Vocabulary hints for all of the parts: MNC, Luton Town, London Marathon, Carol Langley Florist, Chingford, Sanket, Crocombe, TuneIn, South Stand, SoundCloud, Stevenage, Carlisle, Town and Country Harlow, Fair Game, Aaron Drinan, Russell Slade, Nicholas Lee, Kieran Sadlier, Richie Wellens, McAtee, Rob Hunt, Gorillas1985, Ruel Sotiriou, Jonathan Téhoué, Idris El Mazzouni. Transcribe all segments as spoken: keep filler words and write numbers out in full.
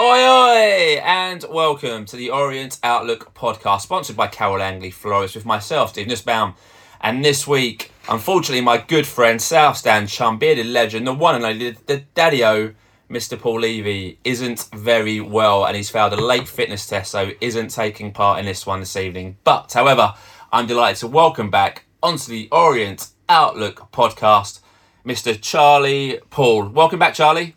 Oi, oi, and welcome to the Orient Outlook Podcast, sponsored by Carol Langley Florist, with myself, Steve Nussbaum. And this week, unfortunately, my good friend, South Stand chum, bearded legend, the one and only, the daddy-o, Mister Paul Levy, isn't very well, and he's failed a late fitness test, so isn't taking part in this one this evening. But, however, I'm delighted to welcome back onto the Orient Outlook Podcast, Mister Charlie Paul. Welcome back, Charlie.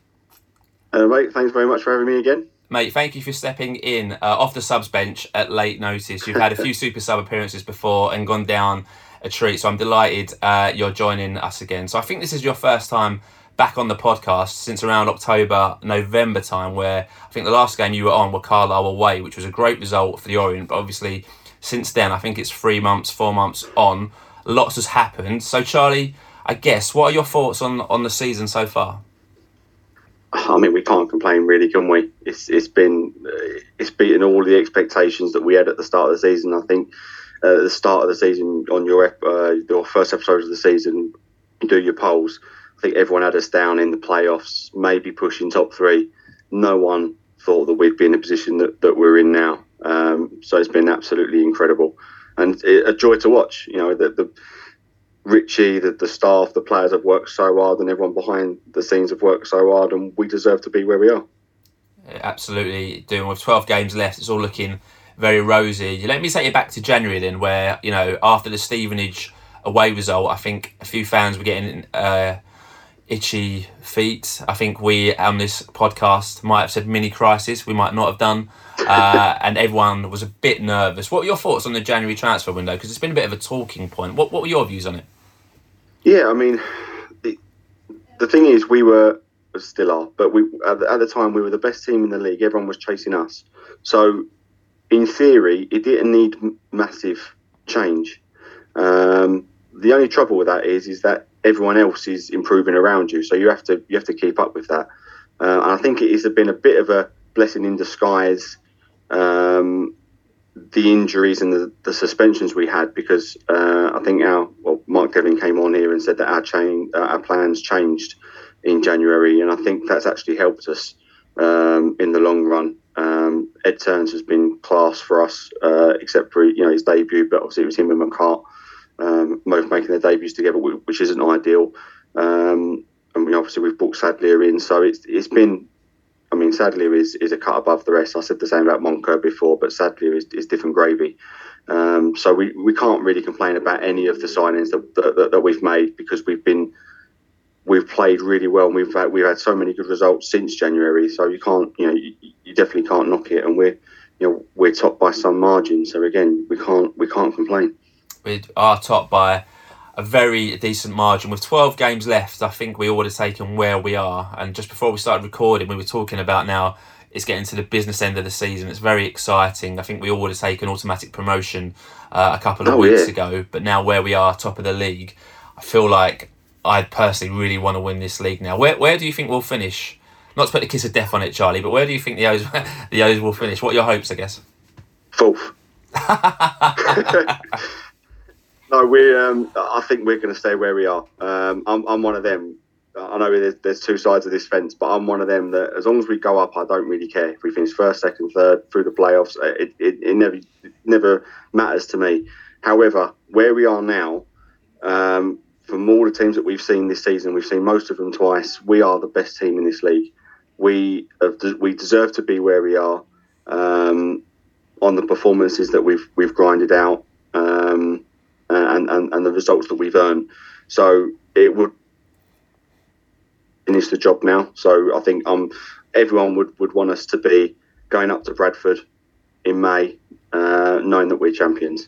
Uh, mate, thanks very much for having me again. Mate, thank you for stepping in uh, off the subs bench at late notice. You've had a few super sub appearances before and gone down a treat, so I'm delighted uh, you're joining us again. So I think this is your first time back on the podcast since around October, November time, where I think the last game you were on were Carlisle away, which was a great result for the Orient. But obviously, since then, I think it's three months, four months on. Lots has happened. So, Charlie, I guess, what are your thoughts on, on the season so far? I mean, we can't complain, really, can we? It's it's been it's beaten all the expectations that we had at the start of the season. I think uh, at the start of the season, on your uh, your first episode of the season, do your polls. I think everyone had us down in the playoffs, maybe pushing top three. No one thought that we'd be in the position that, that we're in now. Um, so it's been absolutely incredible and it, a joy to watch. You know, the, the Richie, the, the staff, the players have worked so hard, and everyone behind the scenes have worked so hard, and we deserve to be where we are. Yeah, absolutely, doing with twelve games left, it's all looking very rosy. Let me take you back to January then, where, you know, after the Stevenage away result, I think a few fans were getting uh, itchy feet. I think we on this podcast might have said mini crisis. We might not have done, uh, and everyone was a bit nervous. What were your thoughts on the January transfer window? Because it's been a bit of a talking point. What What were your views on it? Yeah, I mean, the, the thing is, we were, still are, but we at the, at the time, we were the best team in the league. Everyone was chasing us. So, in theory, it didn't need massive change. Um, the only trouble with that is, is that everyone else is improving around you. So you have to you have to keep up with that. Uh, and I think it has been a bit of a blessing in disguise, um, the injuries and the, the suspensions we had, because uh, I think our well, Mark Devlin came on here and said that our chain, uh, our plans changed in January, and I think that's actually helped us um, in the long run. Um, Ed Turns has been class for us, uh, except for, you know, his debut, but obviously it was him and Moncur um, both making their debuts together, which isn't ideal. Um, and we, obviously we've brought Sadlier in, so it's it's been. I mean, Sadlier is, is a cut above the rest. I said the same about Moncur before, but Sadlier is, is different gravy. Um, so we, we can't really complain about any of the signings that, that that we've made, because we've been we've played really well, and we've had, we've had so many good results since January. So you can't you know you, you definitely can't knock it, and we're you know we're top by some margin. So again, we can't we can't complain. We are top by a very decent margin. With twelve games left, I think we all would have taken where we are. And just before we started recording, we were talking about now it's getting to the business end of the season. It's very exciting. I think we all would have taken automatic promotion uh, a couple of oh, weeks yeah. ago. But now where we are, top of the league, I feel like I personally really want to win this league now. Where where do you think we'll finish? Not to put the kiss of death on it, Charlie, but where do you think the O's, the O's will finish? What are your hopes, I guess? Fourth. No, we. Um, I think we're going to stay where we are. Um, I'm, I'm one of them. I know there's, there's two sides of this fence, but I'm one of them that as long as we go up, I don't really care if we finish first, second, third through the playoffs. It it, it never it never matters to me. However, where we are now, um, from all the teams that we've seen this season, we've seen most of them twice. We are the best team in this league. We have, we deserve to be where we are um, on the performances that we've we've grinded out. Um, And, and, and the results that we've earned. So it would finish the job now. So I think um everyone would, would want us to be going up to Bradford in May, uh, knowing that we're champions.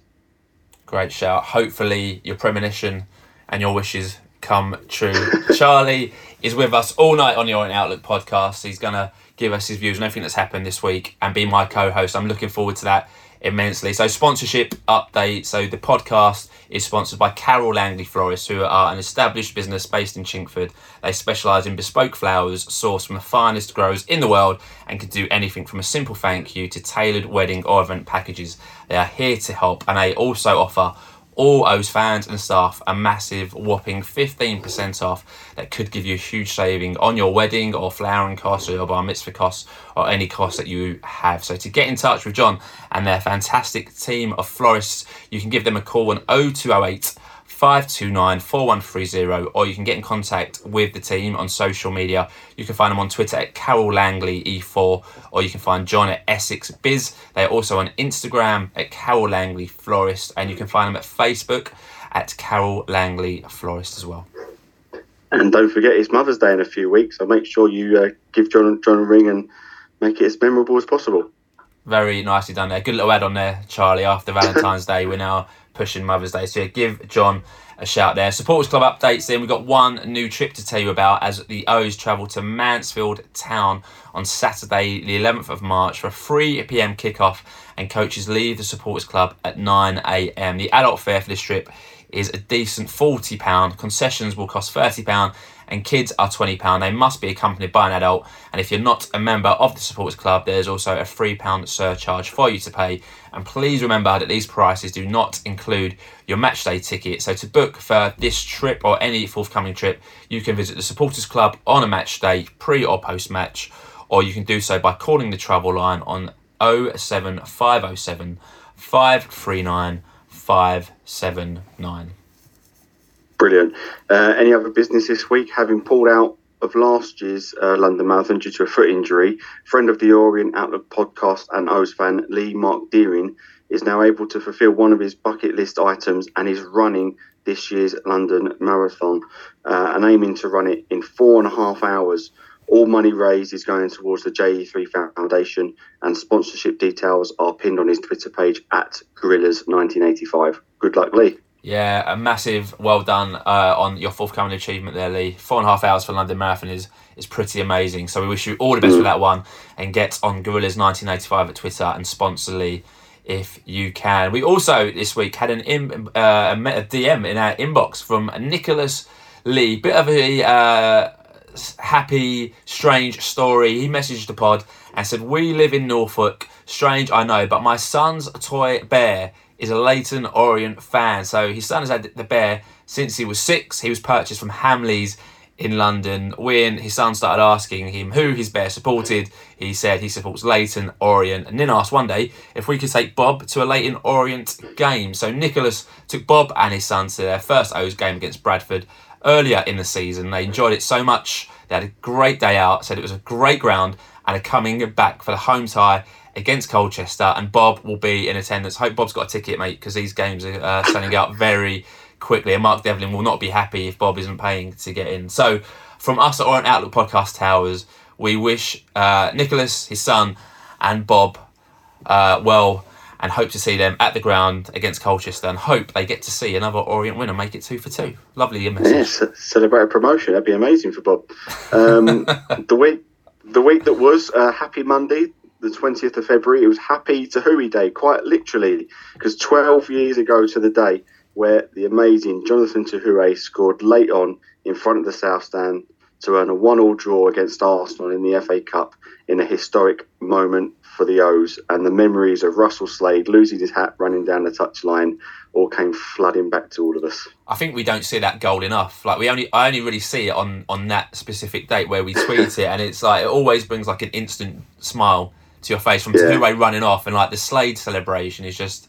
Great shout. Hopefully your premonition and your wishes come true. Charlie is with us all night on the Orient Outlook podcast. He's going to give us his views on everything that's happened this week and be my co-host. I'm looking forward to that immensely. So, sponsorship update. So the podcast is sponsored by Carol Langley Florist, who are an established business based in Chingford. They specialise in bespoke flowers sourced from the finest growers in the world and can do anything from a simple thank you to tailored wedding or event packages. They are here to help, and they also offer all O's fans and staff a massive whopping fifteen percent off that could give you a huge saving on your wedding or flowering costs or your bar mitzvah costs or any costs that you have. So to get in touch with John and their fantastic team of florists, you can give them a call on oh two oh eight, five two nine, four one three zero, or you can get in contact with the team on social media. You can find them on Twitter at Carol Langley E four, or you can find John at Essex Biz. They're also on Instagram at Carol Langley Florist, and you can find them at Facebook at Carol Langley Florist as well. And don't forget, it's Mother's Day in a few weeks, so make sure you uh, give John, John a ring and make it as memorable as possible. Very nicely done there. Good little add on there, Charlie. After Valentine's Day, we're now pushing Mother's Day. So yeah, give John a shout there. Supporters Club updates then. We've got one new trip to tell you about as the O's travel to Mansfield Town on Saturday the eleventh of March for a three p.m. kickoff, and coaches leave the Supporters Club at nine a.m. The adult fare for this trip is a decent forty pounds. Concessions will cost thirty pounds and kids are twenty pounds. They must be accompanied by an adult, and if you're not a member of the Supporters Club, there's also a three pounds surcharge for you to pay. And please remember that these prices do not include your matchday ticket. So to book for this trip or any forthcoming trip, you can visit the Supporters Club on a match day, pre or post match, or you can do so by calling the travel line on oh seven five oh seven, five three nine, five seven nine. Brilliant. Uh, any other business this week? Having pulled out of last year's uh, London Marathon due to a foot injury, friend of the Orient Outlook Podcast and O's fan Lee Mark Deering is now able to fulfil one of his bucket list items and is running this year's London Marathon uh, and aiming to run it in four and a half hours. All money raised is going towards the J E three Foundation, and sponsorship details are pinned on his Twitter page at Gorillas nineteen eighty-five. Good luck, Lee. Yeah, a massive well done uh, on your forthcoming achievement there, Lee. Four and a half hours for London Marathon is, is pretty amazing. So we wish you all the best mm. for that one, and get on Gorillas nineteen eighty-five at Twitter and sponsor Lee if you can. We also this week had an in, uh, a D M in our inbox from Nicholas Lee. Bit of a uh, happy, strange story. He messaged the pod and said, "We live in Norfolk. Strange, I know, but my son's toy bear is a Leighton Orient fan. So his son has had the bear since he was six. He was purchased from Hamleys in London. When his son started asking him who his bear supported, he said he supports Leighton Orient, and then asked one day if we could take Bob to a Leighton Orient game. So Nicholas took Bob and his son to their first O's game against Bradford earlier in the season. They enjoyed it so much. They had a great day out, said it was a great ground, and are coming back for the home tie against Colchester, and Bob will be in attendance. Hope Bob's got a ticket, mate, because these games are uh, selling out very quickly, and Mark Devlin will not be happy if Bob isn't paying to get in. So from us at Orient Outlook Podcast Towers, we wish uh, Nicholas, his son, and Bob uh, well, and hope to see them at the ground against Colchester, and hope they get to see another Orient winner make it two for two. Lovely message. Yes, yeah, celebrate a promotion. That'd be amazing for Bob. Um, the week, the week that was, uh, happy Monday, the twentieth of February, it was Happy Téhoué Day, quite literally, because twelve years ago to the day, where the amazing Jonathan Téhoué scored late on in front of the South Stand to earn a one-all draw against Arsenal in the F A Cup in a historic moment for the O's, and the memories of Russell Slade losing his hat running down the touchline all came flooding back to all of us. I think we don't see that goal enough. Like we only, I only really see it on, on that specific date where we tweet it, and it's like it always brings like an instant smile to your face from yeah. Téhoué running off, and like the Slade celebration is just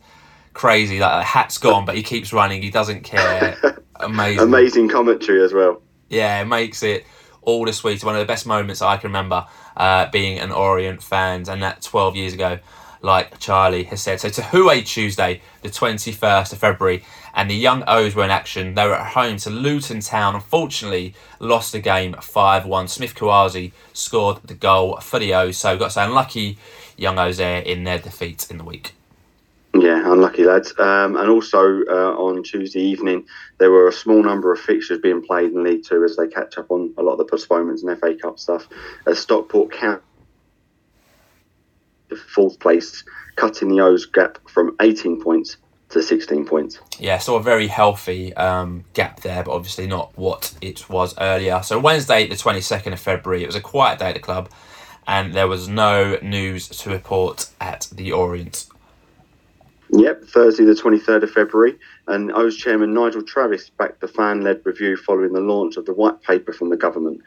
crazy. Like the hat's gone, but he keeps running. He doesn't care. Amazing, amazing commentary as well. Yeah, it makes it all the sweeter. One of the best moments I can remember uh, being an Orient fan, and that twelve years ago, like Charlie has said. So Téhoué Tuesday, the twenty-first of February, and the young O's were in action. They were at home to Luton Town. Unfortunately, lost the game five one. Smith Kouassi scored the goal for the O's, so got some unlucky young O's there in their defeat in the week. Yeah, unlucky lads. Um, and also uh, on Tuesday evening, there were a small number of fixtures being played in League two as they catch up on a lot of the postponements and F A Cup stuff. As Stockport County, the fourth place, cutting the O's gap from eighteen points to sixteen points. Yeah, so a very healthy um, gap there, but obviously not what it was earlier. So Wednesday, the twenty-second of February, it was a quiet day at the club, and there was no news to report at the Orient Yep, Thursday the twenty-third of February, and O's chairman Nigel Travis backed the fan-led review following the launch of the White Paper from the government.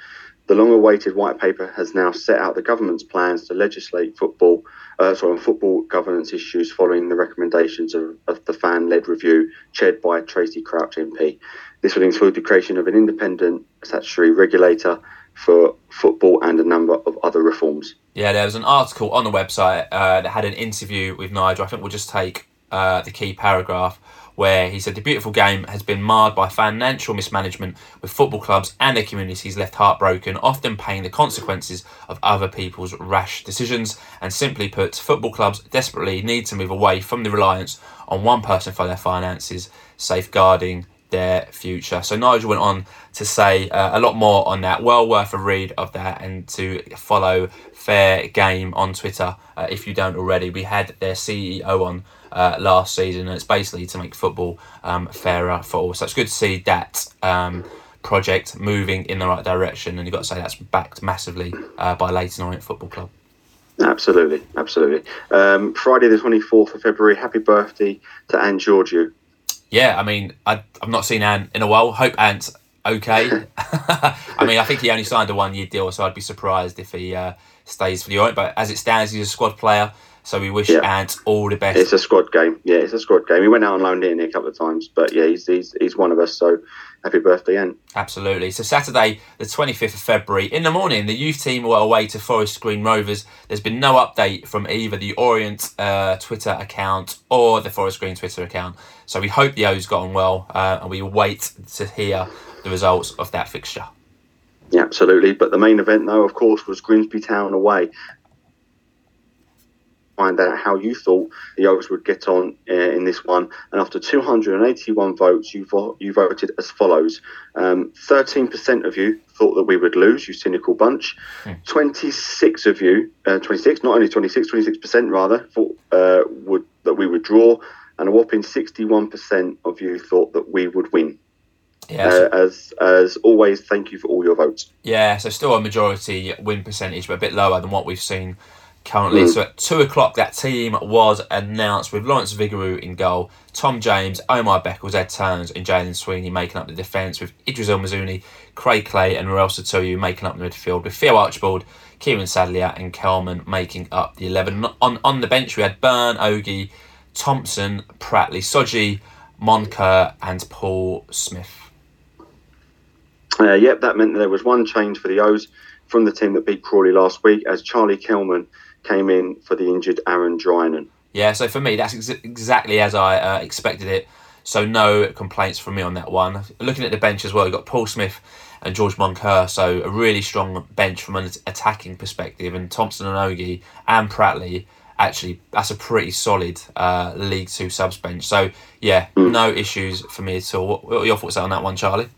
The long-awaited White Paper has now set out the government's plans to legislate football, uh, sorry, on football governance issues following the recommendations of, of the fan-led review chaired by Tracy Crouch M P. This will include the creation of an independent statutory regulator for football and a number of other reforms. Yeah, there was an article on the website uh, that had an interview with Nigel. I think we'll just take uh, the key paragraph where he said, "The beautiful game has been marred by financial mismanagement, with football clubs and their communities left heartbroken, often paying the consequences of other people's rash decisions. And simply put, football clubs desperately need to move away from the reliance on one person for their finances, safeguarding their future." So Nigel went on to say uh, a lot more on that. Well worth a read of that, and to follow Fair Game on Twitter uh, if you don't already. We had their C E O on uh, last season, and it's basically to make football um, fairer for all. So it's good to see that um, project moving in the right direction, and you've got to say that's backed massively uh, by Leyton Orient Football Club. Absolutely, absolutely. Um, Friday the twenty-fourth of February, happy birthday to Anne Georgiou. Yeah, I mean, I, I've not seen Ant in a while. Hope Ant's okay. I mean, I think he only signed a one-year deal, so I'd be surprised if he uh, stays for the Orient. But as it stands, he's a squad player, so we wish yeah. Ant all the best. It's a squad game. Yeah, it's a squad game. He went out on loan in a couple of times, but yeah, he's he's, he's one of us, so happy birthday, Ant. Absolutely. So Saturday, the twenty-fifth of February, in the morning, the youth team were away to Forest Green Rovers. There's been no update from either the Orient uh, Twitter account or the Forest Green Twitter account. So we hope the O's got on well, uh, and we wait to hear the results of that fixture. Yeah, absolutely. But the main event, though, of course, was Grimsby Town away. Find out how you thought the O's would get on uh, in this one. And after two hundred eighty-one votes, you, vo- you voted as follows. Um, thirteen percent of you thought that we would lose, you cynical bunch. Hmm. twenty-six of you, uh, twenty-six, not only twenty-six, twenty-six percent rather, thought uh, would that we would draw. And a whopping sixty-one percent of you thought that we would win. Yeah, uh, as as always, thank you for all your votes. Yeah, so still a majority win percentage, but a bit lower than what we've seen currently. Mm. So at two o'clock, that team was announced with Lawrence Vigouroux in goal, Tom James, Omar Beckles, Ed Turns and Jalen Sweeney making up the defence, with Idris El Mazzouni, Craig Clay and Ruel Sotiriou making up the midfield, with Theo Archibald, Kieran Sadlier and Kelman making up the eleven. On, on the bench, we had Byrne, Ogie, Thompson, Pratley, Sodgy, Moncur and Paul Smith. Uh, yep, that meant that there was one change for the O's from the team that beat Crawley last week, as Charlie Kelman came in for the injured Aaron Drinan. Yeah, so for me, that's ex- exactly as I uh, expected it. So no complaints from me on that one. Looking at the bench as well, you've got Paul Smith and George Moncur, so a really strong bench from an attacking perspective. And Thompson and Ogie and Pratley, actually, that's a pretty solid uh, League two subs bench. So, yeah, mm. no issues for me at all. What, what are your thoughts on that one, Charlie?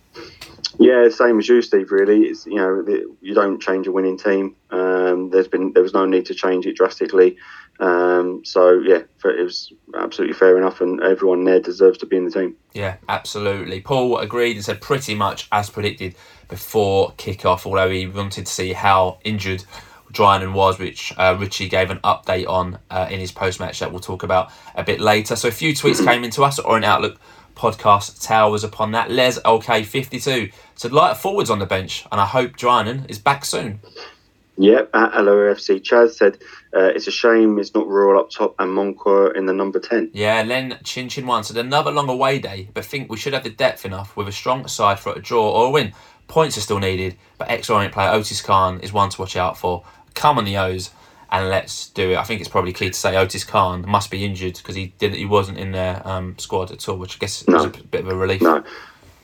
Yeah, same as you, Steve, really. It's, you know, you don't change a winning team. Um, there's been there was no need to change it drastically. Um, so, yeah, it was absolutely fair enough, and everyone there deserves to be in the team. Yeah, absolutely. Paul agreed and said pretty much as predicted before kick-off, although he wanted to see how injured Drinan was, which uh, Richie gave an update on uh, in his post-match that we'll talk about a bit later. So a few tweets came into us, or an Outlook podcast towers upon that. Les L K fifty-two said, "Light forwards on the bench, and I hope Drinan is back soon." Yep, at L O F C Chaz said, uh, "It's a shame it's not Ruel up top and Moncur in the number ten." Yeah, Len Chin Chin one said, "Another long away day, but think we should have the depth enough with a strong side for a draw or a win. Points are still needed, but ex-Orient player Otis Khan is one to watch out for. Come on the O's and let's do it." I think it's probably key to say Otis Khan must be injured, because he didn't, he wasn't in their um, squad at all, which I guess no. was a bit of a relief. No,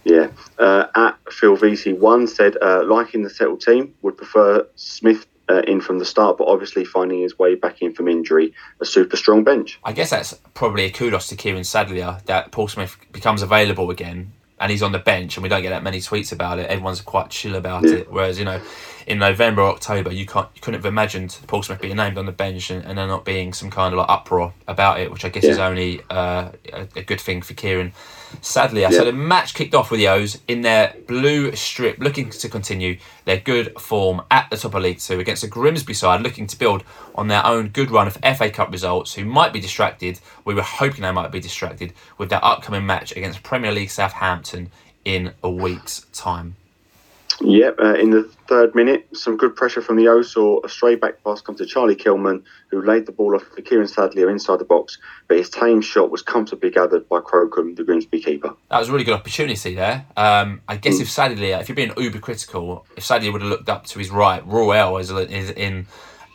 yeah. Uh, at Phil V C one said, uh, "Liking the settled team, would prefer Smith uh, in from the start, but obviously finding his way back in from injury. A super strong bench." I guess that's probably a kudos to Kieran Sadlier that Paul Smith becomes available again and he's on the bench and we don't get that many tweets about it, everyone's quite chill about yeah. it. Whereas, you know, in November or October, you can't, you couldn't have imagined Paul Smith being named on the bench and, and there not being some kind of like uproar about it, which I guess yeah. is only uh, a, a good thing for Kieran Sadlier. Yeah. So the match kicked off with the O's in their blue strip, looking to continue their good form at the top of League Two against a Grimsby side looking to build on their own good run of F A Cup results, who might be distracted, we were hoping they might be distracted, with their upcoming match against Premier League Southampton in a week's time. Yep, uh, in the third minute, some good pressure from the O saw a stray back pass come to Charlie Kelman, who laid the ball off for Kieran Sadlier inside the box, but his tame shot was comfortably gathered by Crocombe, the Grimsby keeper. That was a really good opportunity there. Um, I guess mm. if Sadlier, if you're being uber critical, if Sadlier would have looked up to his right, Ruel is, is in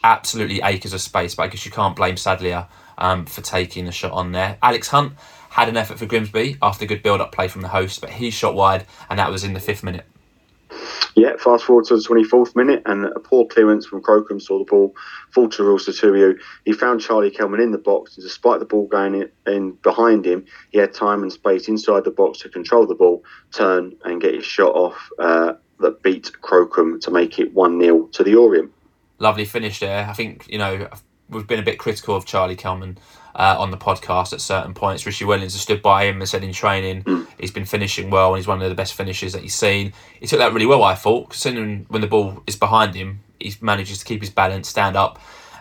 absolutely acres of space, but I guess you can't blame Sadlier um, for taking the shot on there. Alex Hunt had an effort for Grimsby after a good build-up play from the host, but he shot wide, and that was in the fifth minute. Yeah, fast forward to the twenty-fourth minute and a poor clearance from Crocombe saw the ball fall to Ruel Sotiriou. He found Charlie Kelman in the box, and despite the ball going in behind him, he had time and space inside the box to control the ball, turn and get his shot off uh, that beat Crocombe to make it one nil to the Orient. Lovely finish there. I think, you know, we've been a bit critical of Charlie Kelman uh, on the podcast at certain points. Richie Wellens has stood by him and said in training mm. he's been finishing well and he's one of the best finishers that he's seen. He took that really well, I thought, considering when the ball is behind him, he manages to keep his balance, stand up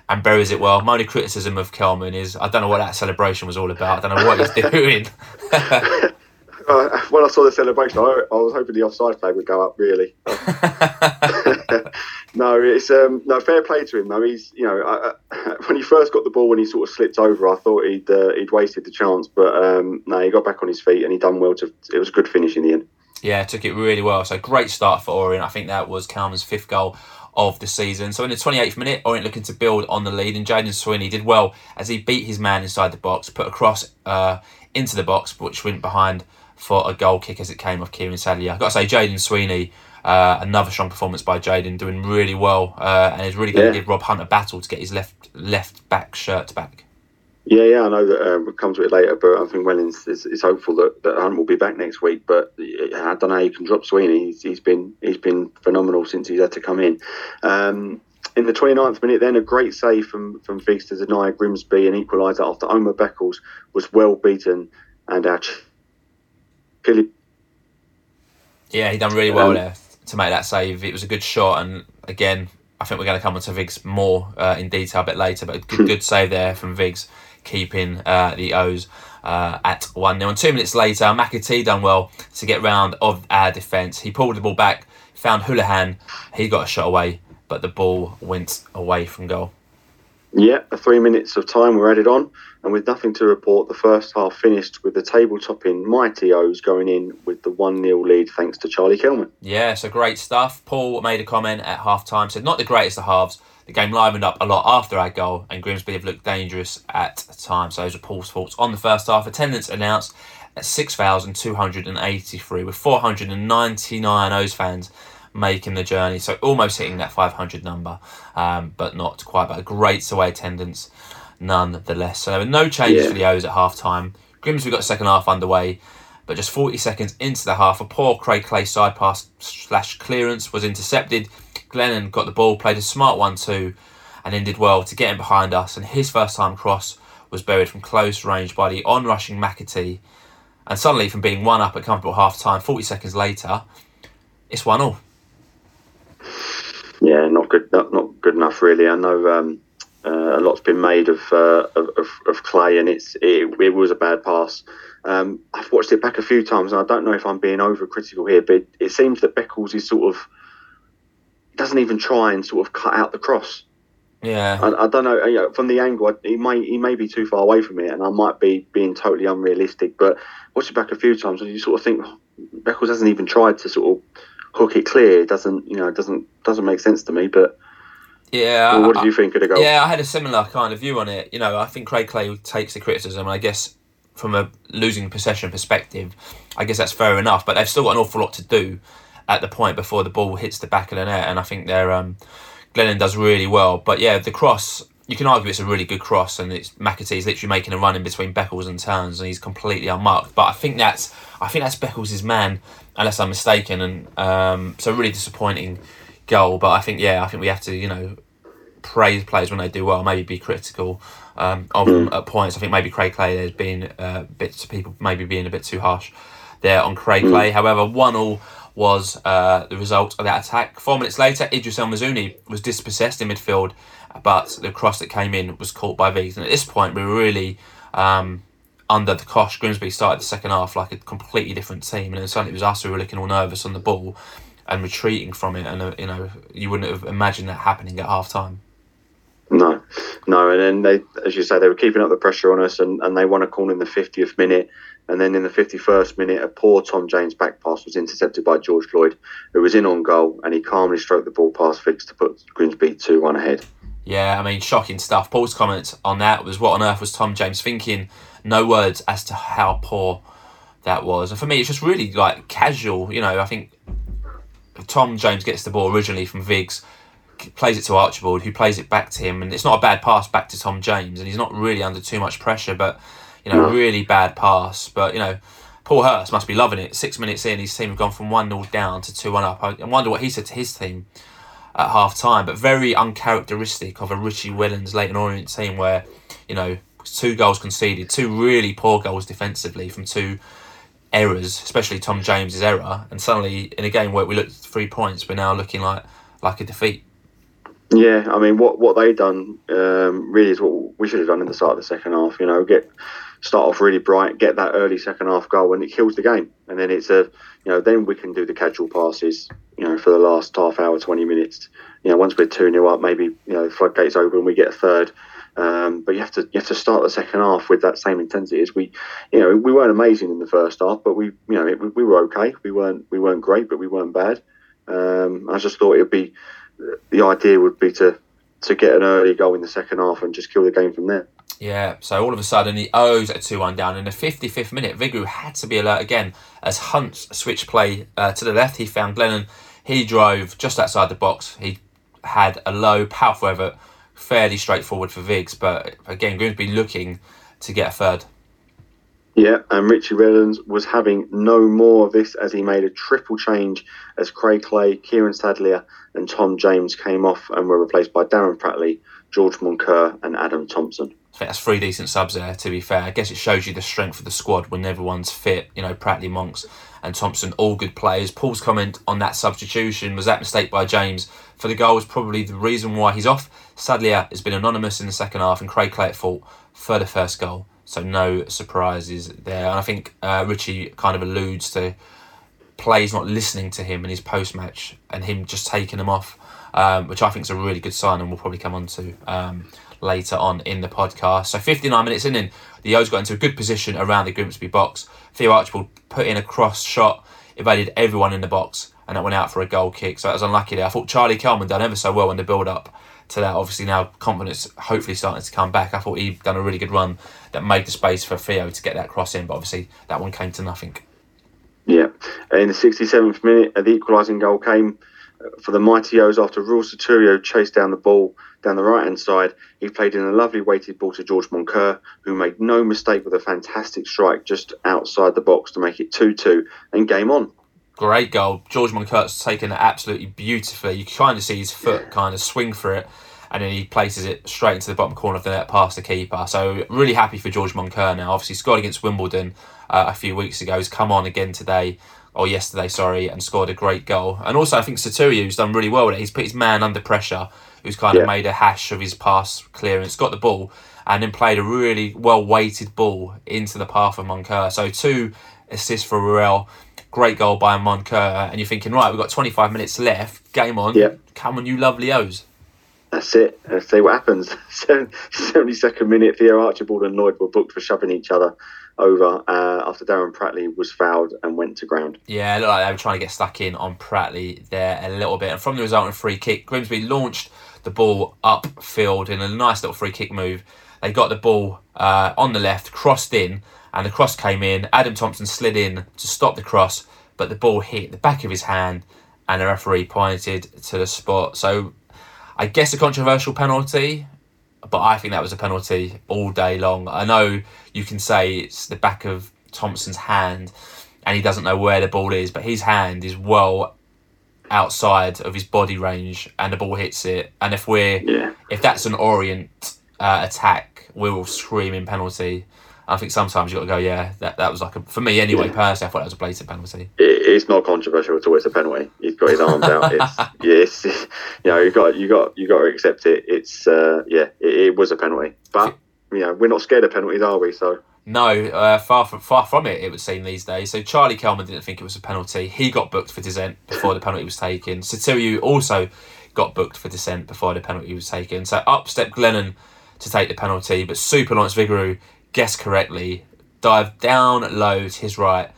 and buries it well. My only criticism of Kelman is I don't know what that celebration was all about. I don't know what he's doing. Uh, when I saw the celebration, I, I was hoping the offside flag would go up, really. No, it's um, no fair play to him, though. He's, you know, I, I, when he first got the ball, when he sort of slipped over, I thought he'd uh, he'd wasted the chance, but um, no, he got back on his feet and he done well. To it was a good finish in the end. Yeah, took it really well. So great start for Orient. I think that was Calman's fifth goal of the season. So in the twenty-eighth minute, Orient looking to build on the lead, and Jalen Sweeney did well as he beat his man inside the box, put a cross uh, into the box, which went behind for a goal kick as it came off Kieran Sadlier. I've got to say, Jalen Sweeney, uh, another strong performance by Jalen, doing really well, uh, and is really going yeah. to give Rob Hunt a battle to get his left left back shirt back. Yeah, yeah, I know that uh, we'll come to it later, but I think Wellens is, is hopeful that, that Hunt will be back next week, but I don't know how he can drop Sweeney. He's, he's been he's been phenomenal since he's had to come in. Um, In the twenty-ninth minute then, a great save from, from Viggs to deny Grimsby an equaliser after Omar Beckles was well beaten and our Philly. Yeah, he done really well um, there to make that save. It was a good shot, and again, I think we're going to come on to Viggs more uh, in detail a bit later, but a good, good save there from Viggs, keeping uh, the O's uh, at one nil. And two minutes later, McAtee done well to get round of our defence. He pulled the ball back, found Houlihan, he got a shot away, but the ball went away from goal. Yeah, three minutes of time were added on, and with nothing to report, the first half finished with the table-topping mighty O's going in with the one nil lead thanks to Charlie Kelman. Yeah, so great stuff. Paul made a comment at half-time, said not the greatest of halves. The game livened up a lot after our goal, and Grimsby have looked dangerous at times. So those are Paul's thoughts on the first half. Attendance announced at six thousand two hundred eighty-three, with four hundred ninety-nine O's fans making the journey, so almost hitting that five hundred number, um, but not quite, but a great away attendance nonetheless. So there were no changes yeah. for the O's at half time. Grimsby got the second half underway, but just forty seconds into the half, a poor Craig Clay side pass slash clearance was intercepted. Glennon got the ball, played a smart one two, and then did well to get in behind us, and his first time cross was buried from close range by the on-rushing McAtee, and suddenly from being one up at comfortable half time, forty seconds later, it's one all. Yeah, not good. Not, not good enough, really. I know um, uh, a lot's been made of, uh, of, of of Clay, and it's it, it was a bad pass. Um, I've watched it back a few times, and I don't know if I'm being overcritical here, but it, it seems that Beckles is sort of doesn't even try and sort of cut out the cross. Yeah, I, I don't know, you know. From the angle, I, he may he may be too far away from it, and I might be being totally unrealistic. But watch it back a few times, and you sort of think oh, Beckles hasn't even tried to sort of hook it clear. It doesn't, you know, it doesn't doesn't make sense to me. But yeah, well, what do you think of the goal? Yeah, I had a similar kind of view on it. You know, I think Craig Clay takes the criticism, and I guess from a losing possession perspective, I guess that's fair enough. But they've still got an awful lot to do at the point before the ball hits the back of the net, and I think they're um, Glennon does really well. But yeah, the cross. you can argue it's a really good cross, and it's McAtee's literally making a run in between Beckles and Towns, and he's completely unmarked. But I think that's I think that's Beckles' man, unless I'm mistaken. And um, so really disappointing goal. But I think yeah, I think we have to you know praise players when they do well, maybe be critical um, of them at points. I think maybe Craig Clay there's been uh, bits of people maybe being a bit too harsh there on Craig Clay. However, one all. was uh, the result of that attack. Four minutes later, Idris El Mazzuni was dispossessed in midfield, but the cross that came in was caught by Viggs. And at this point, we were really um, under the cosh. Grimsby started the second half like a completely different team, and then suddenly it was us who were looking all nervous on the ball and retreating from it. And uh, you know, you wouldn't have imagined that happening at half time. No, no. And then they, as you say, they were keeping up the pressure on us, and, and they won a corner in the fiftieth minute. And then in the fifty-first minute, a poor Tom James back pass was intercepted by George Lloyd, who was in on goal, and he calmly stroked the ball past Viggs to put Grimsby two one ahead. Yeah, I mean, shocking stuff. Paul's comment on that was, what on earth was Tom James thinking? No words as to how poor that was. And for me, it's just really, like, casual. You know, I think Tom James gets the ball originally from Viggs, plays it to Archibald, who plays it back to him, and it's not a bad pass back to Tom James, and he's not really under too much pressure, but... You know, really bad pass. But, you know, Paul Hurst must be loving it. Six minutes in, his team have gone from one nil down to two one up. I wonder what he said to his team at half-time. But very uncharacteristic of a Richie Wellens Leighton Orient team where, you know, two goals conceded, two really poor goals defensively from two errors, especially Tom James's error. And suddenly, in a game where we looked at three points, we're now looking like, like a defeat. Yeah, I mean, what, what they've done um, really is what we should have done at the start of the second half. You know, get... start off really bright, get that early second half goal, and it kills the game. And then it's a, you know, then we can do the casual passes, you know, for the last half hour, twenty minutes. You know, once we're two nil up, maybe, you know, the floodgates open and we get a third. Um, but you have to you have to start the second half with that same intensity as we, you know, we weren't amazing in the first half, but we, you know, it, we were okay. We weren't we weren't great, but we weren't bad. Um, I just thought it would be, the idea would be to to get an early goal in the second half and just kill the game from there. Yeah, so all of a sudden he owes a two one down. In the fifty-fifth minute, Vigouroux had to be alert again as Hunt switched play uh, to the left. He found Glennon. He drove just outside the box. He had a low, powerful effort, fairly straightforward for Viggs. But again, Grimsby looking to get a third. Yeah, and Richie Wellens was having no more of this as he made a triple change as Craig Clay, Kieran Sadlier and Tom James came off and were replaced by Darren Pratley, George Moncur and Adam Thompson. I think that's three decent subs there, to be fair. I guess it shows you the strength of the squad when everyone's fit. You know, Pratley, Monks and Thompson, all good players. Paul's comment on that substitution was that mistake by James for the goal was probably the reason why he's off. Sadlier has been anonymous in the second half and Craig Clay at fault for the first goal. So no surprises there. And I think uh, Richie kind of alludes to players not listening to him in his post-match and him just taking them off, um, which I think is a really good sign and we'll probably come on to um, later on in the podcast. So fifty-nine minutes in, in the O's got into a good position around the Grimsby box. Theo Archibald put in a cross shot, evaded everyone in the box, and that went out for a goal kick. So that was unlucky there. I thought Charlie Kelman done ever so well in the build-up to that. Obviously now confidence hopefully starting to come back. I thought he'd done a really good run that made the space for Theo to get that cross in, but obviously that one came to nothing. Yeah. In the sixty-seventh minute, the equalising goal came for the mighty O's after Ruel Sotiriou chased down the ball down the right-hand side. He played in a lovely weighted ball to George Moncur, who made no mistake with a fantastic strike just outside the box to make it two two and game on. Great goal. George Moncur's taken it absolutely beautifully. You kind of see his foot yeah. kind of swing for it, and then he places it straight into the bottom corner of the net past the keeper. So really happy for George Moncur now. Obviously scored against Wimbledon uh, a few weeks ago. He's come on again today. or yesterday, sorry, and scored a great goal. And also, I think Sotiriou's done really well with it. He's put his man under pressure, who's kind yeah. of made a hash of his pass clearance, got the ball, and then played a really well-weighted ball into the path of Moncur. So two assists for Ruel, great goal by Moncur. And you're thinking, right, we've got twenty-five minutes left, game on, yeah. come on, you lovely O's. That's it. Let's see what happens. seventy-second minute, Theo Archibald and Lloyd were booked for shoving each other over uh, after Darren Pratley was fouled and went to ground. Yeah, it looked like they were trying to get stuck in on Pratley there a little bit. And from the resulting free kick, Grimsby launched the ball upfield in a nice little free kick move. They got the ball uh, on the left, crossed in, and the cross came in. Adam Thompson slid in to stop the cross, but the ball hit the back of his hand and the referee pointed to the spot. So I guess a controversial penalty, but I think that was a penalty all day long. I know you can say it's the back of Thompson's hand and he doesn't know where the ball is, but his hand is well outside of his body range and the ball hits it. And if we're yeah. if that's an Orient uh, attack, we're all screaming penalty. I think sometimes you've got to go, yeah, that that was like a, for me anyway, yeah. personally, I thought that was a blatant penalty. It, it's not controversial at all. It's a penalty. He's got his arms out. It's, yes, yeah, you know, you got you got you got to accept it. It's uh, yeah, it, it was a penalty. But you know, we're not scared of penalties, are we? So no, uh, far from far from it. It would seem these days. So Charlie Kelman didn't think it was a penalty. He got booked for dissent before the penalty was taken. Sotiriou also got booked for dissent before the penalty was taken. So up stepped Glennon to take the penalty, but super Lawrence Vigouroux guessed correctly, dived down low to his right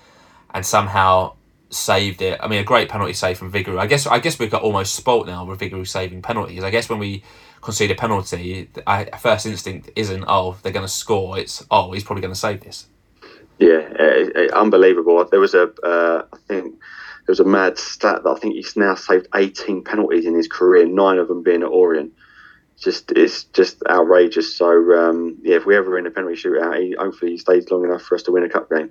and somehow saved it. I mean, a great penalty save from Vigouroux. I guess I guess we've got almost spoilt now with Vigouroux saving penalties. I guess when we concede a penalty, our first instinct isn't, oh, they're going to score. It's, oh, he's probably going to save this. Yeah, it, it, unbelievable. There was a, uh, I think, there was a mad stat that I think he's now saved eighteen penalties in his career, nine of them being at Orient. Just it's just outrageous. So um, yeah, if we're ever in a penalty shootout, he, hopefully he stays long enough for us to win a cup game.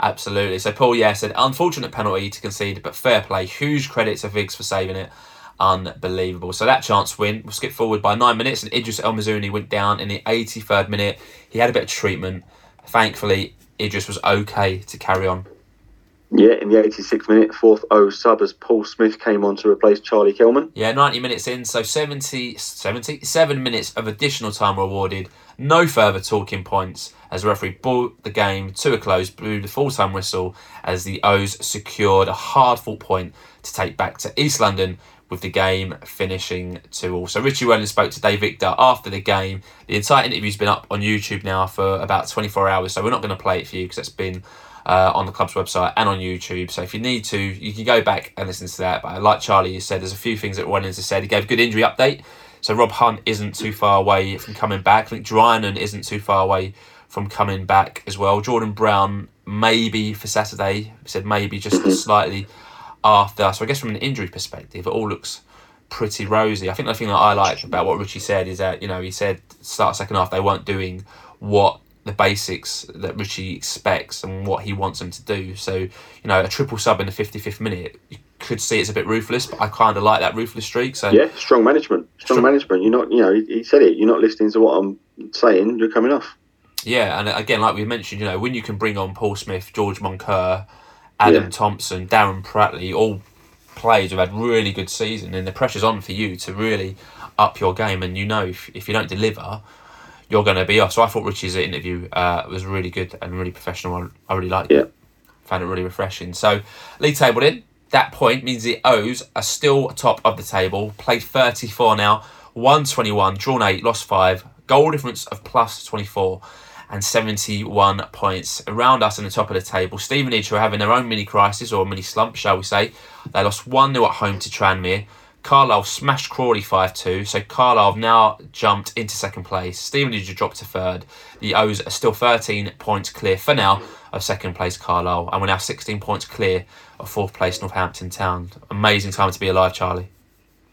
Absolutely. So Paul, yeah, said unfortunate penalty to concede, but fair play. Huge credit to Viggs for saving it. Unbelievable. So that chance win. We'll skip forward by nine minutes, and Idris El Mazzouni went down in the eighty-third minute. He had a bit of treatment. Thankfully, Idris was okay to carry on. Yeah, in the eighty-sixth minute, fourth-oh sub as Paul Smith came on to replace Charlie Kelman. Yeah, ninety minutes in, so seventy, seventy-seven minutes of additional time were awarded. No further talking points as the referee brought the game to a close, blew the full-time whistle as the O's secured a hard-fought point to take back to East London with the game finishing two all. So Richie Wellens spoke to Dave Victor after the game. The entire interview's been up on YouTube now for about twenty-four hours, so we're not going to play it for you because it's been... Uh, on the club's website and on YouTube. So if you need to, you can go back and listen to that. But like Charlie said, there's a few things that Wellens has said. He gave a good injury update. So Rob Hunt isn't too far away from coming back. I think Drinan isn't too far away from coming back as well. Jordan Brown, maybe for Saturday. He said maybe just slightly after. So I guess from an injury perspective, it all looks pretty rosy. I think the thing that I like about what Richie said is that, you know, he said start second half, they weren't doing what the basics that Richie expects and what he wants them to do. So, you know, a triple sub in the fifty-fifth minute, you could see it's a bit ruthless, but I kind of like that ruthless streak. So yeah, strong management, strong, strong management. You're not, you know, he said it. You're not listening to what I'm saying. You're coming off. Yeah, and again, like we mentioned, you know, when you can bring on Paul Smith, George Moncur, Adam yeah. Thompson, Darren Pratley, all players who've had really good season, and the pressure's on for you to really up your game. And you know, if if you don't deliver, you're going to be off. So I thought Richie's interview uh, was really good and really professional. I, I really liked yeah. it. Found it really refreshing. So league table in. That point means the O's are still top of the table. Played thirty-four now. one twenty-one, drawn eight, lost five. Goal difference of plus twenty-four and seventy-one points. Around us in the top of the table, Stevenage, who are having their own mini crisis or mini slump, shall we say. They lost one nil at home to Tranmere. Carlisle smashed Crawley five two, so Carlisle have now jumped into second place. Stevenage dropped to third. The O's are still thirteen points clear for now of second place Carlisle, and we're now sixteen points clear of fourth place Northampton Town. Amazing time to be alive, Charlie.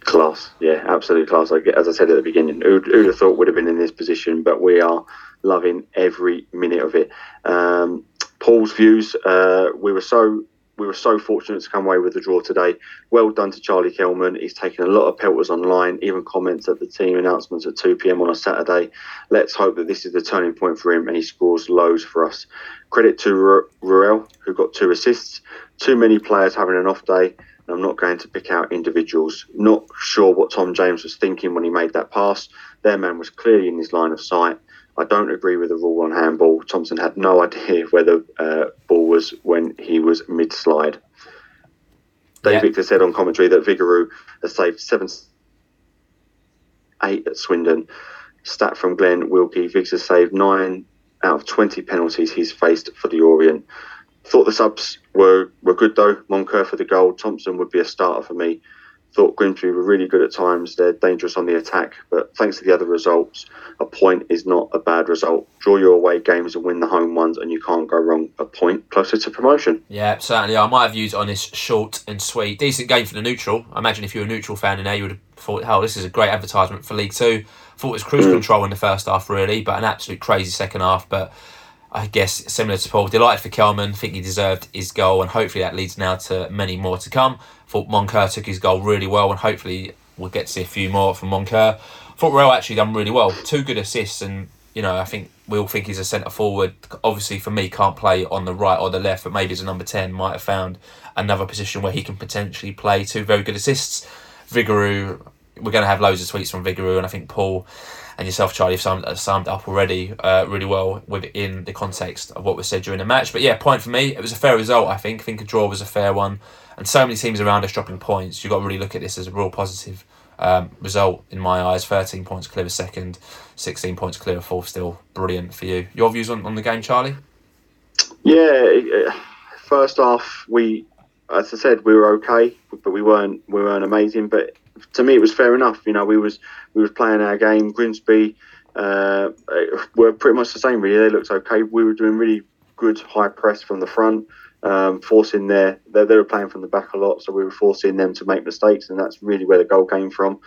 Class, yeah, absolute class. As I said at the beginning, who'd, who'd have thought would have been in this position, but we are loving every minute of it. Um, Paul's views, uh, we were so... We were so fortunate to come away with the draw today. Well done to Charlie Kelman. He's taken a lot of pelters online, even comments at the team announcements at two p.m. on a Saturday. Let's hope that this is the turning point for him and he scores loads for us. Credit to Ru- Ruel, who got two assists. Too many players having an off day, and I'm not going to pick out individuals. Not sure what Tom James was thinking when he made that pass. Their man was clearly in his line of sight. I don't agree with the rule on handball. Thompson had no idea where the uh, ball was when he was mid-slide. Dave yeah. Victor said on commentary that Vigouroux has saved seven eight at Swindon. Stat from Glenn Wilkie, Viggs has saved nine out of twenty penalties he's faced for the Orient. Thought the subs were, were good though. Moncur for the goal. Thompson would be a starter for me. thought Grimsby were really good at times. They're dangerous on the attack, but thanks to the other results, a point is not a bad result. Draw your away games and win the home ones, and you can't go wrong. A point closer to promotion. Yeah, certainly. I might have used on this short and sweet. Decent game for the neutral. I imagine if you were a neutral fan in there, you would have thought, oh, this is a great advertisement for League Two. Thought it was cruise mm. control in the first half, really, but an absolute crazy second half. But I guess similar to Paul, delighted for Kelman. Think he deserved his goal, and hopefully that leads now to many more to come. Thought Moncur took his goal really well, and hopefully we'll get to see a few more from Moncur. Thought Ruel actually done really well. Two good assists, and you know, I think we all think he's a centre forward. Obviously, for me, can't play on the right or the left, but maybe as a number ten, might have found another position where he can potentially play. Two very good assists. Vigouroux, we're going to have loads of tweets from Vigouroux, and I think Paul and yourself, Charlie, have summed, have summed up already uh, really well within the context of what was said during the match. But yeah, point for me, it was a fair result, I think. I think a draw was a fair one. And so many teams around us dropping points. You've got to really look at this as a real positive um, result in my eyes. thirteen points clear of second, sixteen points clear of fourth still. Brilliant for you. Your views on, on the game, Charlie? Yeah, first half, we, as I said, we were okay, but we weren't, we weren't amazing. But to me, it was fair enough. You know, we was we was playing our game. Grimsby uh, were pretty much the same, really. They looked okay. We were doing really good high press from the front, um, forcing their... They, they were playing from the back a lot, so we were forcing them to make mistakes, and that's really where the goal came from.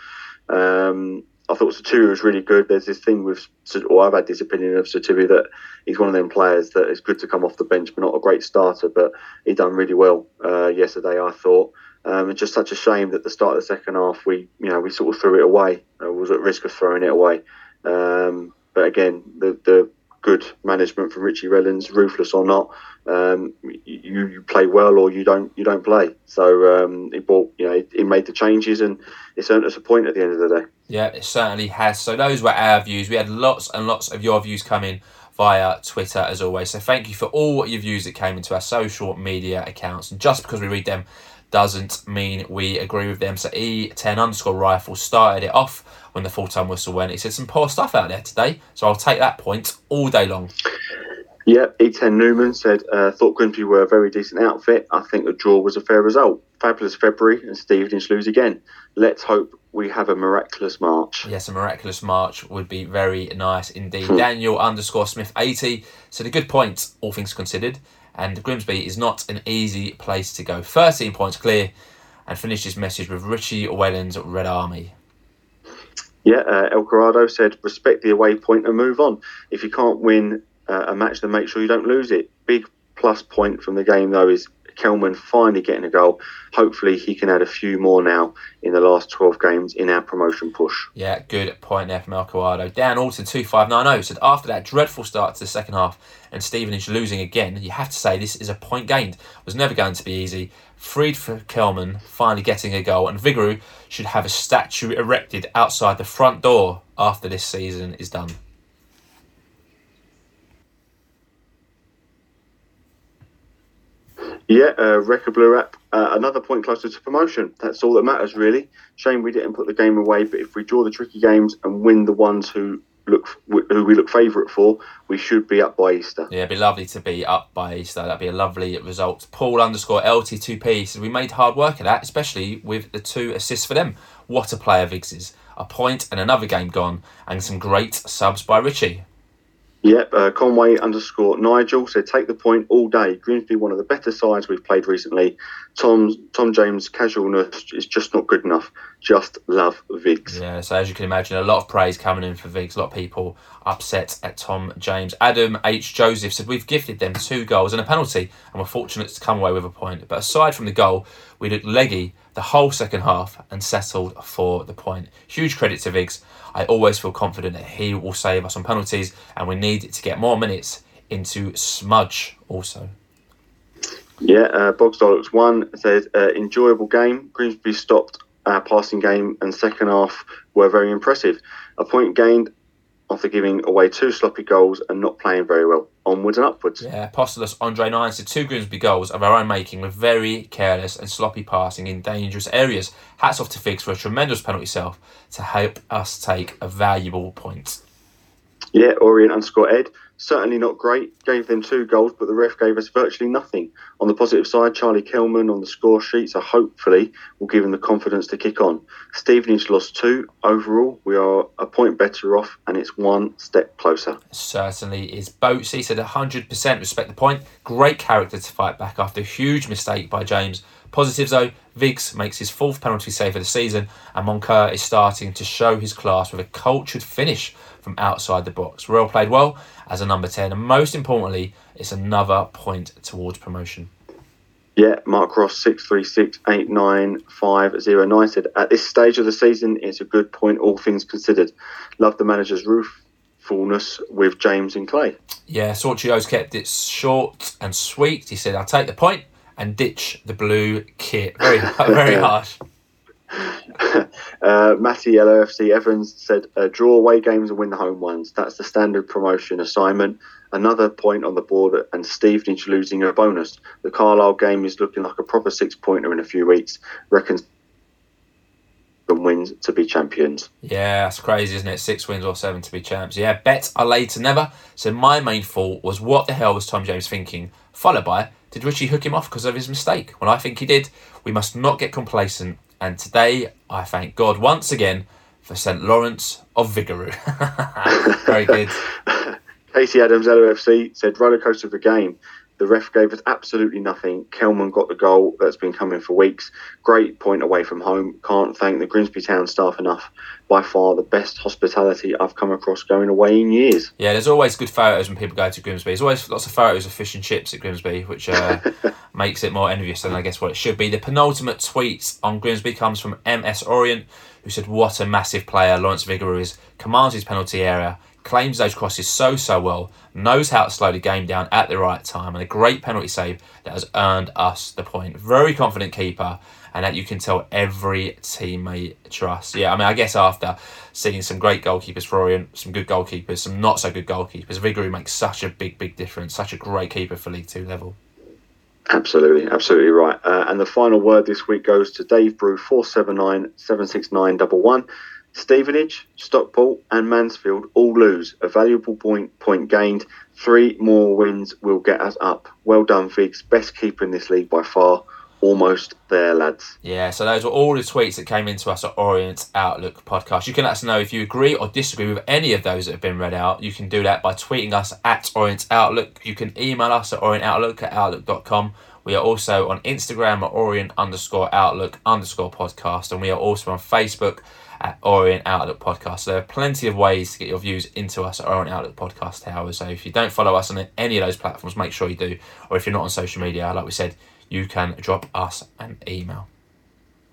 Um, I thought Sotiriou was really good. There's this thing with... Or I've had this opinion of Sotiriou that he's one of them players that is good to come off the bench, but not a great starter, but he done really well uh, yesterday, I thought. Um, it's just such a shame that at the start of the second half, we, you know, we sort of threw it away. I was at risk of throwing it away. Um, but again, the the good management from Richie Wellens, ruthless or not, um, you, you play well or you don't you don't play. So um, he bought, you know, he made the changes, and it's earned us a point at the end of the day. Yeah, it certainly has. So those were our views. We had lots and lots of your views coming via Twitter, as always. So thank you for all your views that came into our social media accounts. And just because we read them doesn't mean we agree with them. So E ten underscore rifle started it off when the full-time whistle went. He said some poor stuff out there today, so I'll take that point all day long. Yep, E ten Newman said, uh, thought Grimsby were a very decent outfit. I think the draw was a fair result. Fabulous February and Stevenage lose again. Let's hope we have a miraculous March. Yes, a miraculous March would be very nice indeed. Daniel underscore Smith eighty said a good point, all things considered. And Grimsby is not an easy place to go. thirteen points clear, and finished his message with Richie Wellens' Red Army. Yeah, uh, El Corrado said, respect the away point and move on. If you can't win uh, a match, then make sure you don't lose it. Big plus point from the game, though, is Kelman finally getting a goal. Hopefully he can add a few more now in the last twelve games in our promotion push. Yeah, good point there from El Corrado. Dan Alton two five nine zero said, after that dreadful start to the second half and Stevenage losing again, you have to say this is a point gained. It was never going to be easy. Freed for Kelman, finally getting a goal, and Vigouroux should have a statue erected outside the front door after this season is done. Yeah, uh, Record Blue Rap, uh, another point closer to promotion. That's all that matters, really. Shame we didn't put the game away, but if we draw the tricky games and win the ones who look who we look favourite for, we should be up by Easter. Yeah, it'd be lovely to be up by Easter. That'd be a lovely result. Paul underscore L T two P says, we made hard work of that, especially with the two assists for them. What a player Viggs is. A point and another game gone, and some great subs by Richie. Yep, uh, Conway underscore Nigel said, take the point all day. Grimsby, one of the better sides we've played recently. Tom Tom James' casualness is just not good enough. Just love Viggs. Yeah, so as you can imagine, a lot of praise coming in for Viggs. A lot of people upset at Tom James. Adam H. Joseph said, we've gifted them two goals and a penalty, and we're fortunate to come away with a point. But aside from the goal, we looked leggy the whole second half and settled for the point. Huge credit to Viggs. I always feel confident that he will save us on penalties, and we need to get more minutes into Smudge also. Yeah, uh, Bogsdolux one says, uh, enjoyable game. Grimsby stopped our passing game and second half were very impressive. A point gained after giving away two sloppy goals and not playing very well. Onwards and upwards. Yeah, Apostolus Andre nine said, two Grimsby goals of our own making with very careless and sloppy passing in dangerous areas. Hats off to Viggs for a tremendous penalty self to help us take a valuable point. Yeah, Orient underscore Ed certainly not great. Gave them two goals, but the ref gave us virtually nothing. On the positive side, Charlie Kelman on the score sheet, so hopefully will give him the confidence to kick on. Stevenage lost two. Overall, we are a point better off, and it's one step closer. Certainly is. Boatsy said one hundred percent respect the point. Great character to fight back after a huge mistake by James. Positives though, Viggs makes his fourth penalty save of the season, and Moncur is starting to show his class with a cultured finish from outside the box. Ruel played well as a number ten, and most importantly, it's another point towards promotion. Yeah, Mark Ross six three six eight nine five zero nine said, at this stage of the season, it's a good point, all things considered. Love the manager's ruefulness with James and Clay. Yeah, Sortio's kept it short and sweet. He said, I'll take the point and ditch the blue kit. Very, very harsh. uh, Matty L O F C Evans said, uh, draw away games and win the home ones. That's the standard promotion assignment. Another point on the board and Stevenage losing a bonus. The Carlisle game is looking like a proper six-pointer in a few weeks. Reckons and wins to be champions. Yeah, that's crazy, isn't it? Six wins or seven to be champs. Yeah, bets are laid to never. So my main thought was, what the hell was Tom James thinking? Followed by, did Richie hook him off because of his mistake? Well, I think he did. We must not get complacent. And today, I thank God once again for Saint Lawrence of Vigouroux. Very good. Casey Adams, L O F C, said, rollercoaster of the game. The ref gave us absolutely nothing. Kelman got the goal that's been coming for weeks. Great point away from home. Can't thank the Grimsby Town staff enough. By far the best hospitality I've come across going away in years. Yeah, there's always good photos when people go to Grimsby. There's always lots of photos of fish and chips at Grimsby, which uh, makes it more envious than I guess what it should be. The penultimate tweet on Grimsby comes from M S Orient, who said, what a massive player Lawrence Vigouroux is. Commands his penalty area, claims those crosses so, so well, knows how to slow the game down at the right time, and a great penalty save that has earned us the point. Very confident keeper, and that you can tell every teammate trusts. Yeah, I mean, I guess after seeing some great goalkeepers for Orient, some good goalkeepers, some not-so-good goalkeepers, Vigouroux makes such a big, big difference, such a great keeper for League two level. Absolutely, absolutely right. Uh, and the final word this week goes to Dave Brew, four seven nine seven six nine one one. Stevenage, Stockport and Mansfield all lose. A valuable point point gained. Three more wins will get us up. Well done, Viggs. Best keeper in this league by far. Almost there, lads. Yeah, so those were all the tweets that came into us at Orient Outlook Podcast. You can let us know if you agree or disagree with any of those that have been read out. You can do that by tweeting us at Orient Outlook. You can email us at orient outlook at outlook dot com. We are also on Instagram at Orient underscore Outlook underscore podcast. And we are also on Facebook at Orient Outlook Podcast. So there are plenty of ways to get your views into us at Orient Outlook Podcast Towers. So if you don't follow us on any of those platforms, make sure you do. Or if you're not on social media, like we said, you can drop us an email.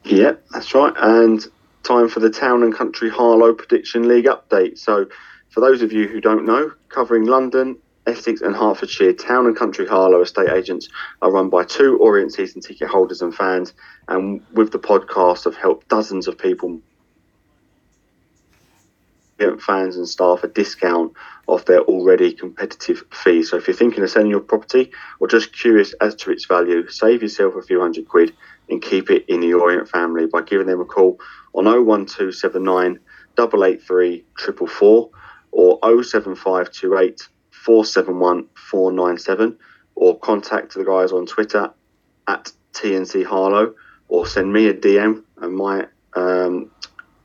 Yep, that's right. And time for the Town and Country Harlow Prediction League update. So for those of you who don't know, covering London, Essex and Hertfordshire, Town and Country Harlow estate agents are run by two Orient season ticket holders and fans, and with the podcast have helped dozens of people, fans and staff, a discount off their already competitive fees. So if you're thinking of selling your property or just curious as to its value, save yourself a few hundred quid and keep it in the Orient family by giving them a call on oh one two seven nine eight eight three four four four or oh seven five two eight four seven one four nine seven, or contact the guys on Twitter at T N C Harlow, or send me a D M, and my um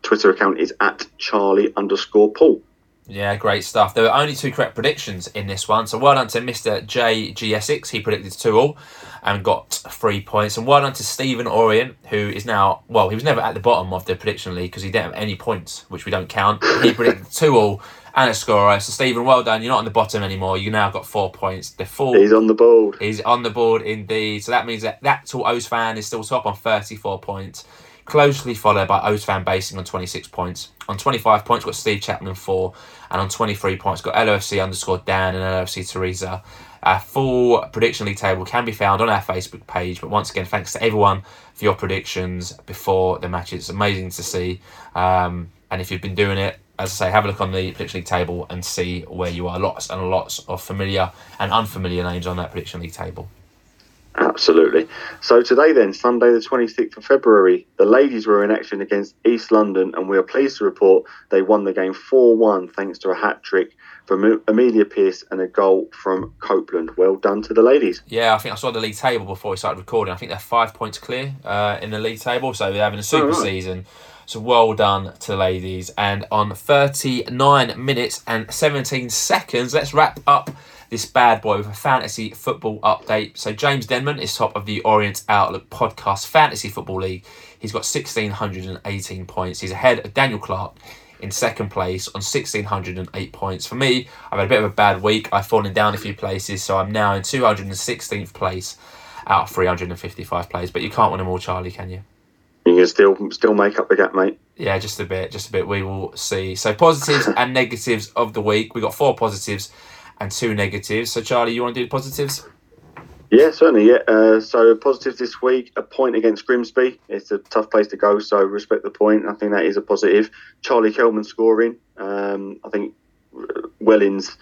Twitter account is at Charlie underscore Paul. Yeah, great stuff. There were only two correct predictions in this one. So well done to Mister J G Essex. He predicted two all and got three points. And well done to Stephen Orient, who is now, well, he was never at the bottom of the prediction league because he didn't have any points, which we don't count. He predicted two all and a scorer. So Stephen, well done. You're not on the bottom anymore. You now got four points. The full, he's on the board. He's on the board indeed. So that means that that Tall O's fan is still top on thirty-four points, closely followed by O's fan basing on twenty-six points. On twenty-five points got Steve Chapman four, and on twenty-three points got L O F C underscore Dan and L O F C Teresa. Our full prediction league table can be found on our Facebook page, but once again thanks to everyone for your predictions before the match. It's amazing to see, um, and if you've been doing it, as I say, have a look on the prediction league table and see where you are. Lots and lots of familiar and unfamiliar names on that prediction league table. Absolutely. So today then, Sunday the twenty-sixth of February, the ladies were in action against East London, and we are pleased to report they won the game four one thanks to a hat-trick from Amelia Pierce and a goal from Copeland. Well done to the ladies. Yeah, I think I saw the league table before we started recording. I think they're five points clear uh, in the league table, so they're having a super oh, right. season. So well done to the ladies. And on thirty-nine minutes and seventeen seconds, let's wrap up this bad boy with a fantasy football update. So James Denman is top of the Orient Outlook Podcast Fantasy Football League. He's got one thousand six hundred eighteen points. He's ahead of Daniel Clark in second place on one thousand six hundred eight points. For me, I've had a bit of a bad week. I've fallen down a few places, so I'm now in two hundred sixteenth place out of three hundred fifty-five players. But you can't win them all, Charlie, can you? You can still still make up the gap, mate. Yeah, just a bit, just a bit. We will see. So positives and negatives of the week. We got four positives and two negatives. So Charlie, you want to do the positives? Yeah, certainly. Yeah. Uh, so positives this week: a point against Grimsby. It's a tough place to go, so respect the point. I think that is a positive. Charlie Kelman scoring. Um, I think Wellens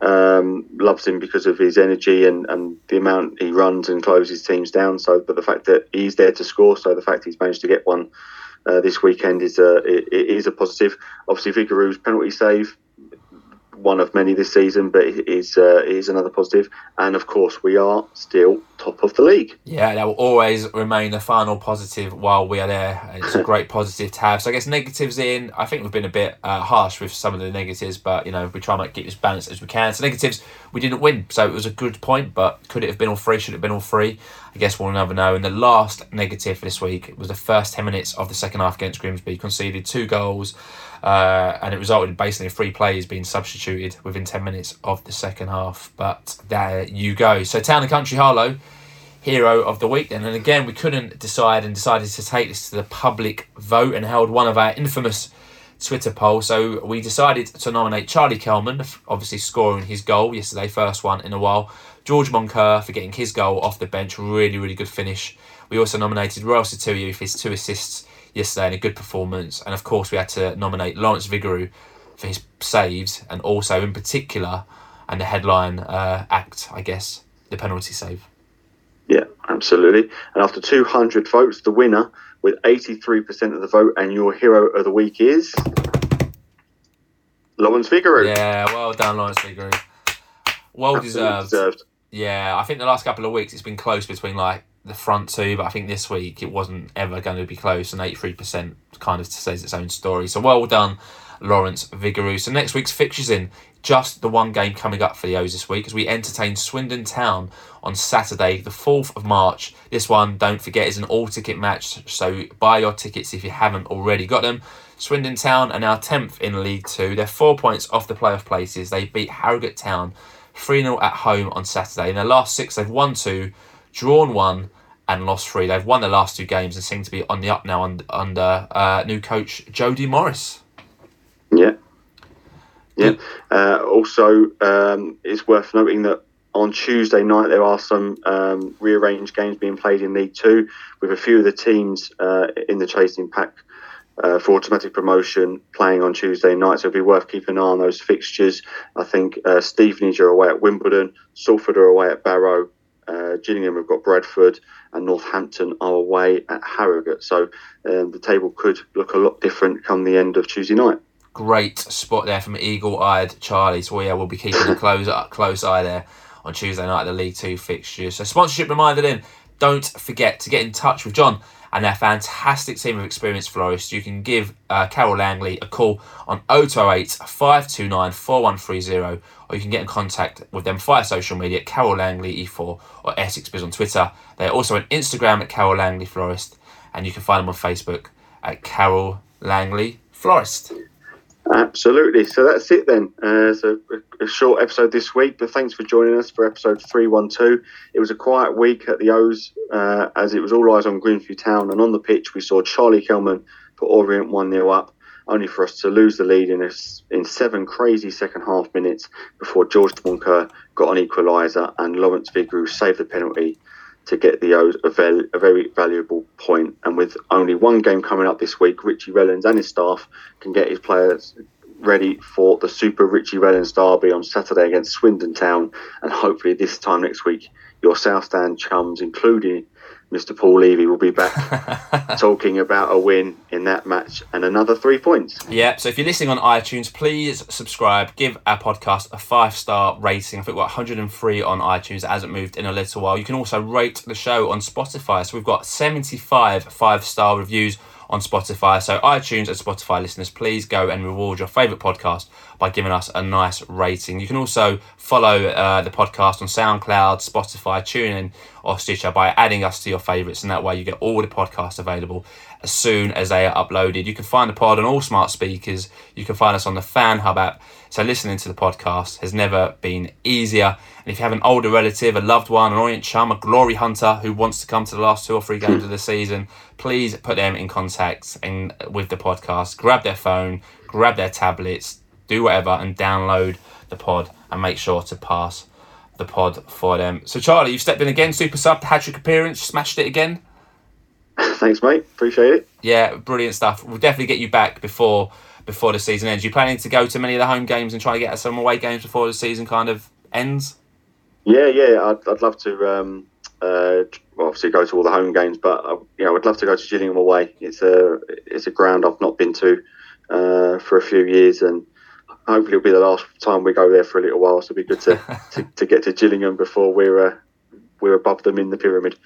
um, loves him because of his energy and, and the amount he runs and closes teams down. So, but the fact that he's there to score, so the fact he's managed to get one uh, this weekend is a it, it is a positive. Obviously, Vigouroux's penalty save, one of many this season, but it is, uh, it is another positive. And of course, we are still top of the league. Yeah, that will always remain the final positive while we are there. It's a great positive to have. So I guess negatives in, I think we've been a bit uh, harsh with some of the negatives, but you know, we try and like, keep this balanced as we can. So negatives, we didn't win. So it was a good point, but could it have been all three? Should it have been all three? I guess we'll never know. And the last negative for this week was the first ten minutes of the second half against Grimsby. Conceded two goals, uh, and it resulted in basically three players being substituted within ten minutes of the second half. But there you go. So Town and Country Harlow, hero of the week. And then again, we couldn't decide and decided to take this to the public vote and held one of our infamous Twitter polls. So we decided to nominate Charlie Kelman, obviously scoring his goal yesterday, first one in a while. George Moncur for getting his goal off the bench. Really, really good finish. We also nominated Ruel Sotiriou for his two assists yesterday and a good performance. And of course, we had to nominate Lawrence Vigouroux for his saves and also in particular, and the headline uh, act, I guess, the penalty save. Yeah, absolutely. And after two hundred votes, the winner with eighty-three percent of the vote and your hero of the week is Lawrence Vigouroux. Yeah, well done, Lawrence Vigouroux. Well deserved. deserved. Yeah, I think the last couple of weeks it's been close between like the front two, but I think this week it wasn't ever going to be close, and eighty-three percent kind of says its own story. So well done, Lawrence Vigouroux. So next week's fixtures in, just the one game coming up for the O's this week as we entertain Swindon Town on Saturday, the fourth of March. This one, don't forget, is an all-ticket match, so buy your tickets if you haven't already got them. Swindon Town are now tenth in League two. They're four points off the playoff places. They beat Harrogate Town three nil at home on Saturday. In their last six, they've won two, drawn one, and lost three. They've won the last two games and seem to be on the up now under uh, new coach Jody Morris. Yeah. Yeah. Uh, also, um, it's worth noting that on Tuesday night, there are some um, rearranged games being played in League Two, with a few of the teams uh, in the chasing pack Uh, for automatic promotion playing on Tuesday night, so it'll be worth keeping an eye on those fixtures. I think uh, Stevenage are away at Wimbledon, Salford are away at Barrow, uh, Gillingham have got Bradford, and Northampton are away at Harrogate, so um, the table could look a lot different come the end of Tuesday night. Great spot there from eagle-eyed Charlie, so yeah, we'll be keeping a close, close eye there on Tuesday night, the League Two fixtures. So sponsorship reminder then, don't forget to get in touch with John and their fantastic team of experienced florists. You can give uh, Carol Langley a call on oh two oh eight, five two nine, four one three zero, or you can get in contact with them via social media, Carol Langley E four or Essex Biz on Twitter. They're also on Instagram at Carol Langley Florist, and you can find them on Facebook at Carol Langley Florist. Absolutely. So that's it then. Uh, so a short episode this week, but thanks for joining us for episode three twelve. It was a quiet week at the O's uh, as it was all eyes on Grimsby Town, and on the pitch we saw Charlie Kelman put Orient one nil up, only for us to lose the lead in a, in seven crazy second half minutes before George Moncur got an equaliser and Lawrence Vigouroux saved the penalty to get the O's a, val- a very valuable point. And with only one game coming up this week, Richie Wellens and his staff can get his players ready for the Super Richie Wellens derby on Saturday against Swindon Town, and hopefully this time next week your South Stand chums, including Mister Paul Levy, will be back talking about a win in that match and another three points. Yeah, so if you're listening on iTunes, please subscribe, give our podcast a five-star rating. I think we're one hundred and three on iTunes. It hasn't moved in a little while. You can also rate the show on Spotify. So we've got seventy-five five-star reviews on Spotify. So iTunes and Spotify listeners, please go and reward your favourite podcast by giving us a nice rating. You can also follow uh, the podcast on SoundCloud, Spotify, TuneIn or Stitcher by adding us to your favourites, and that way you get all the podcasts available as soon as they are uploaded. You can find the pod on all smart speakers. You can find us on the Fan Hub app. So listening to the podcast has never been easier. And if you have an older relative, a loved one, an Orient chum, a glory hunter who wants to come to the last two or three games of the season, please put them in contact and with the podcast. Grab their phone, grab their tablets, do whatever, and download the pod and make sure to pass the pod for them. So Charlie, you've stepped in again, super sub, hat-trick appearance, smashed it again. Thanks, mate. Appreciate it. Yeah, brilliant stuff. We'll definitely get you back before before the season ends. You planning to go to many of the home games and try to get some away games before the season kind of ends? Yeah, yeah, I'd I'd love to. Um, uh, well, obviously go to all the home games, but I, you know, I'd love to go to Gillingham away. It's a it's a ground I've not been to uh, for a few years, and hopefully it'll be the last time we go there for a little while. So it'll be good to, to, to get to Gillingham before we're uh, we're above them in the pyramid.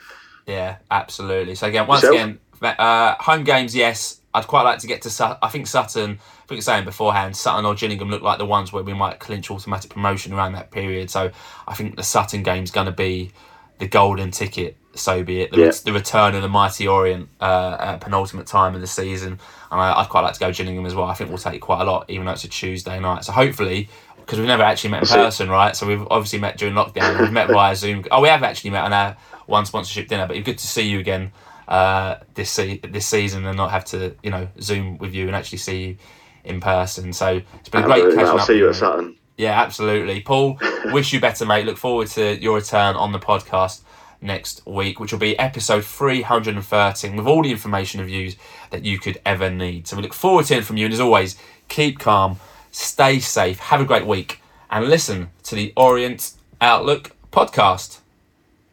Yeah, absolutely. So again, once Yourself? again, uh, home games, yes. I'd quite like to get to Sutton. I think Sutton, I think saying beforehand, Sutton or Gillingham look like the ones where we might clinch automatic promotion around that period. So I think the Sutton game's going to be the golden ticket, so be it. The, yeah. the return of the mighty Orient uh, at penultimate time of the season. And I, I'd quite like to go Gillingham as well. I think we'll take quite a lot, even though it's a Tuesday night. So hopefully, because we've never actually met in person, right? So we've obviously met during lockdown. We've met via Zoom. Oh, we have actually met on our one sponsorship dinner, but it's good to see you again. Uh, this se- this season and not have to, you know, Zoom with you and actually see you in person. So it's been a great catching up. I'll see you at Sutton. Yeah, absolutely. Paul, wish you better, mate. Look forward to your return on the podcast next week, which will be episode three hundred thirteen with all the information and views that you could ever need. So we look forward to hearing from you. And as always, keep calm, stay safe, have a great week, and listen to the Orient Outlook podcast.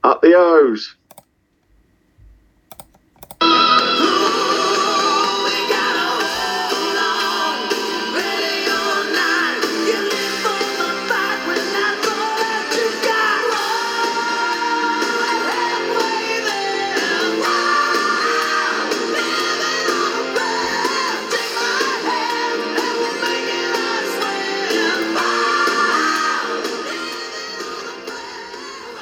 Up the O's.